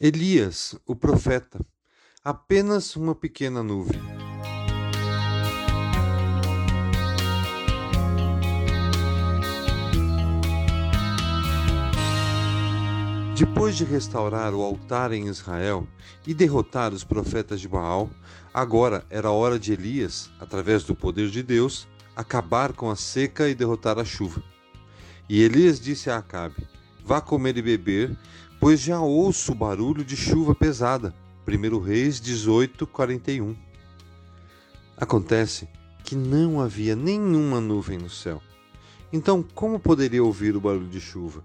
Elias, o profeta, apenas uma pequena nuvem. Depois de restaurar o altar em Israel e derrotar os profetas de Baal, agora era hora de Elias, através do poder de Deus, acabar com a seca e derrotar a chuva. E Elias disse a Acabe: vá comer e beber, pois já ouço o barulho de chuva pesada. 1 Reis 18, 41. Acontece que não havia nenhuma nuvem no céu. Então, como poderia ouvir o barulho de chuva?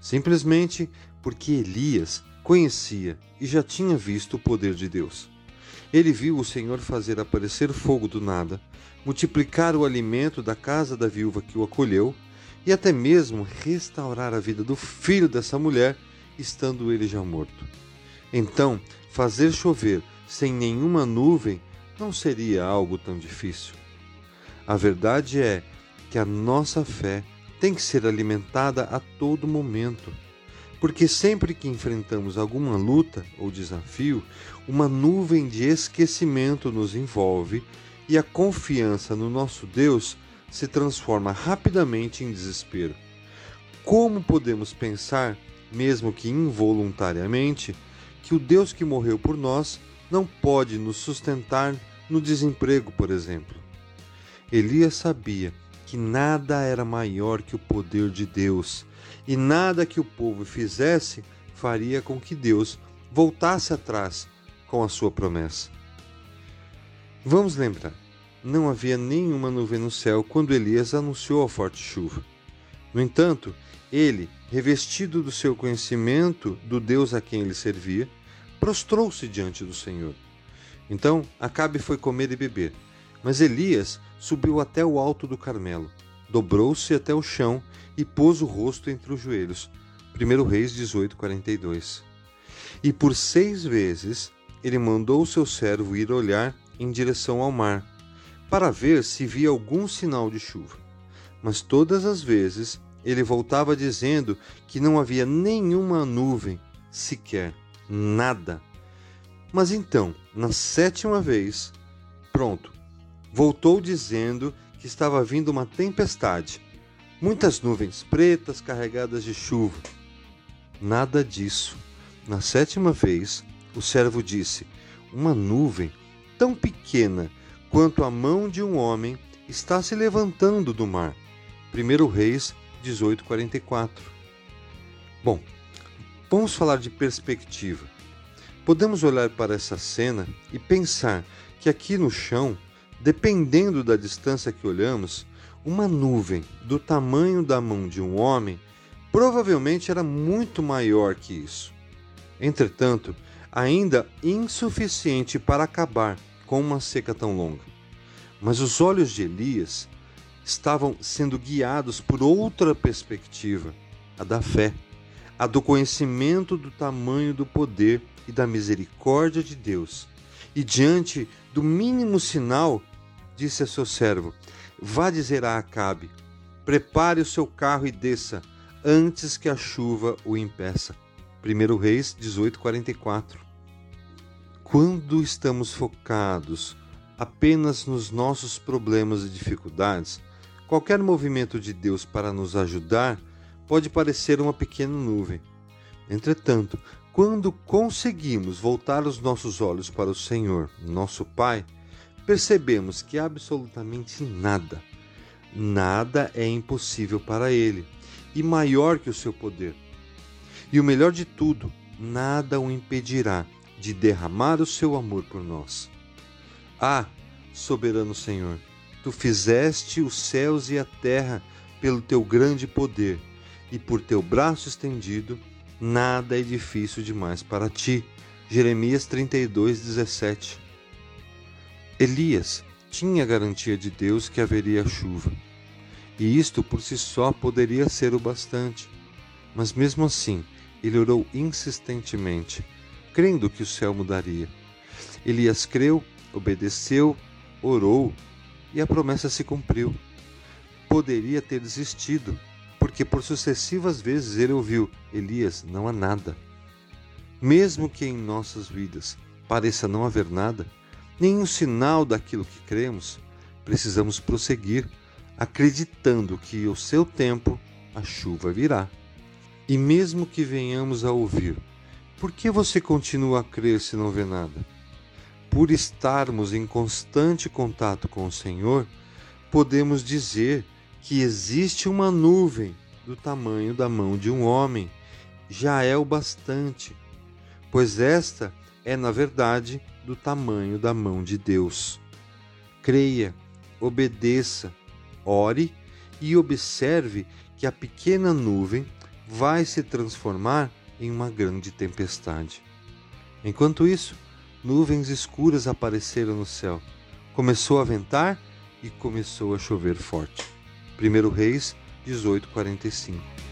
Simplesmente porque Elias conhecia e já tinha visto o poder de Deus. Ele viu o Senhor fazer aparecer fogo do nada, multiplicar o alimento da casa da viúva que o acolheu e até mesmo restaurar a vida do filho dessa mulher, estando ele já morto. Então, fazer chover sem nenhuma nuvem não seria algo tão difícil. A verdade é que a nossa fé tem que ser alimentada a todo momento, porque sempre que enfrentamos alguma luta ou desafio, uma nuvem de esquecimento nos envolve e a confiança no nosso Deus se transforma rapidamente em desespero. Como podemos pensar, mesmo que involuntariamente, que o Deus que morreu por nós não pode nos sustentar no desemprego, por exemplo? Elias sabia que nada era maior que o poder de Deus, e nada que o povo fizesse faria com que Deus voltasse atrás com a sua promessa. Vamos lembrar, não havia nenhuma nuvem no céu quando Elias anunciou a forte chuva. No entanto, ele, revestido do seu conhecimento do Deus a quem ele servia, prostrou-se diante do Senhor. Então, Acabe foi comer e beber, mas Elias subiu até o alto do Carmelo, dobrou-se até o chão e pôs o rosto entre os joelhos. 1 Reis 18, 42. E por 6 vezes ele mandou o seu servo ir olhar em direção ao mar, para ver se via algum sinal de chuva. Mas todas as vezes ele voltava dizendo que não havia nenhuma nuvem, sequer nada. Mas então, na 7ª vez, pronto, voltou dizendo que estava vindo uma tempestade, muitas nuvens pretas carregadas de chuva. Nada disso. Na 7ª vez, o servo disse: uma nuvem tão pequena quanto a mão de um homem está se levantando do mar. 1 Reis 18, 44. Bom, vamos falar de perspectiva. Podemos olhar para essa cena e pensar que aqui no chão, dependendo da distância que olhamos, uma nuvem do tamanho da mão de um homem provavelmente era muito maior que isso. Entretanto, ainda insuficiente para acabar com uma seca tão longa. Mas os olhos de Elias estavam sendo guiados por outra perspectiva, a da fé, a do conhecimento do tamanho do poder e da misericórdia de Deus. E diante do mínimo sinal, disse a seu servo: vá dizer a Acabe, prepare o seu carro e desça, antes que a chuva o impeça. 1 Reis 18, 44. Quando estamos focados apenas nos nossos problemas e dificuldades, qualquer movimento de Deus para nos ajudar pode parecer uma pequena nuvem. Entretanto, quando conseguimos voltar os nossos olhos para o Senhor, nosso Pai, percebemos que absolutamente nada é impossível para Ele, e maior que o seu poder. E o melhor de tudo, nada o impedirá de derramar o seu amor por nós. Ah, soberano Senhor, Tu fizeste os céus e a terra pelo Teu grande poder, e por Teu braço estendido, nada é difícil demais para Ti. Jeremias 32, 17. Elias tinha a garantia de Deus que haveria chuva, e isto por si só poderia ser o bastante, mas mesmo assim ele orou insistentemente, crendo que o céu mudaria. Elias creu, obedeceu, orou, e a promessa se cumpriu. Poderia ter desistido, porque por sucessivas vezes ele ouviu: Elias, não há nada. mesmo que em nossas vidas pareça não haver nada, nenhum sinal daquilo que cremos, precisamos prosseguir, acreditando que ao seu tempo a chuva virá. E mesmo que venhamos a ouvir, por que você continua a crer se não vê nada? Por estarmos em constante contato com o Senhor, podemos dizer que existe uma nuvem do tamanho da mão de um homem, já é o bastante, pois esta é, na verdade, do tamanho da mão de Deus. Creia, obedeça, ore e observe que a pequena nuvem vai se transformar em uma grande tempestade. Enquanto isso, nuvens escuras apareceram no céu. Começou a ventar e começou a chover forte. 1 Reis 18:45